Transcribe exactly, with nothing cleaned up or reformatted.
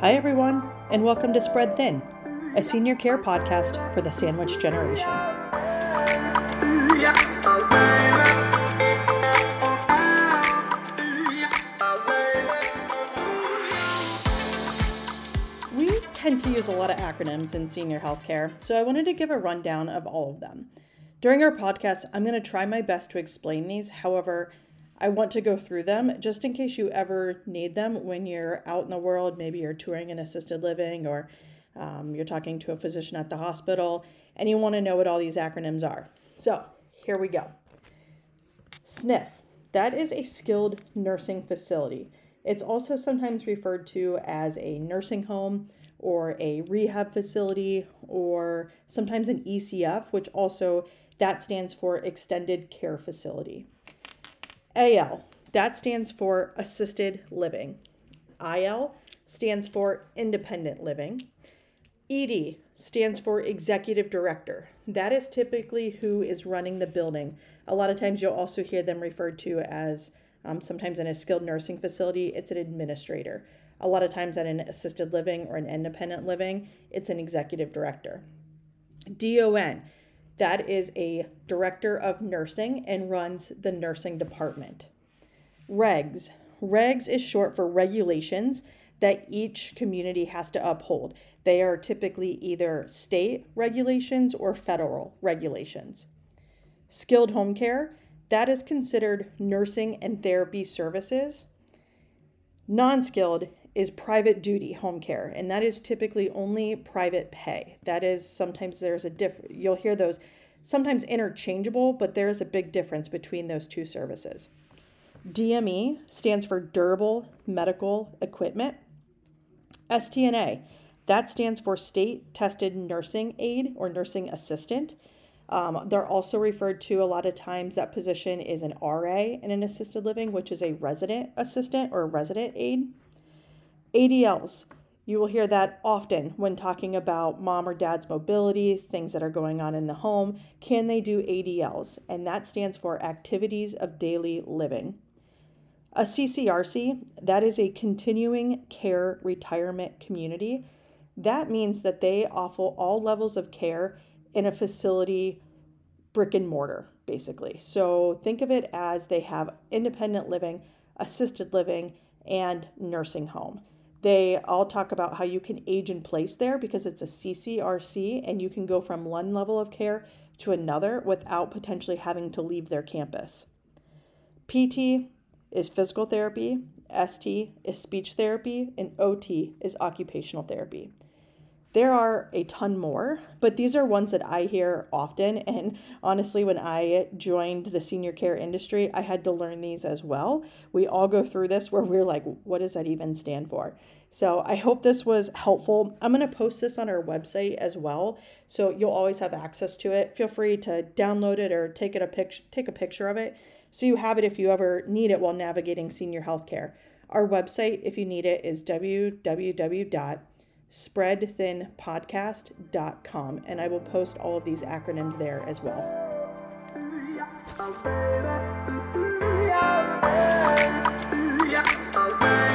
Hi everyone, and welcome to Spread Thin, a senior care podcast for the sandwich generation. We tend to use a lot of acronyms in senior healthcare, so I wanted to give a rundown of all of them. During our podcast, I'm going to try my best to explain these. However, I want to go through them just in case you ever need them when you're out in the world. Maybe you're touring an assisted living or um, you're talking to a physician at the hospital and you want to know what all these acronyms are. So here we go. S N F, that is a skilled nursing facility. It's also sometimes referred to as a nursing home or a rehab facility or sometimes an E C F, which also that stands for extended care facility. A L, that stands for assisted living. I L stands for independent living. E D stands for executive director. That is typically who is running the building. A lot of times you'll also hear them referred to as, um, sometimes in a skilled nursing facility, it's an administrator. A lot of times at an assisted living or an independent living, it's an executive director. D O N. That is a director of nursing and runs the nursing department. Regs. Regs is short for regulations that each community has to uphold. They are typically either state regulations or federal regulations. Skilled home care. That is considered nursing and therapy services. Non-skilled is private duty home care, and that is typically only private pay. That is sometimes there's a difference. You'll hear those sometimes interchangeable, but there is a big difference between those two services. D M E stands for durable medical equipment. S T N A, that stands for state tested nursing aide or nursing assistant. Um, they're also referred to a lot of times. That position is an R A in an assisted living, which is a resident assistant or resident aide. A D Ls, you will hear that often when talking about mom or dad's mobility, things that are going on in the home. Can they do A D Ls? And that stands for activities of daily living. A C C R C, that is a continuing care retirement community. That means that they offer all levels of care in a facility, brick and mortar, basically. So think of it as they have independent living, assisted living, and nursing home. They all talk about how you can age in place there because it's a C C R C and you can go from one level of care to another without potentially having to leave their campus. P T is physical therapy, S T is speech therapy, and O T is occupational therapy. There are a ton more, but these are ones that I hear often. And honestly, when I joined the senior care industry, I had to learn these as well. We all go through this where we're like, what does that even stand for? So I hope this was helpful. I'm going to post this on our website as well, so you'll always have access to it. Feel free to download it or take it a picture, take a picture of it, so you have it if you ever need it while navigating senior healthcare. Our website, if you need it, is w w w dot spread thin podcast dot com, and I will post all of these acronyms there as well. Yeah.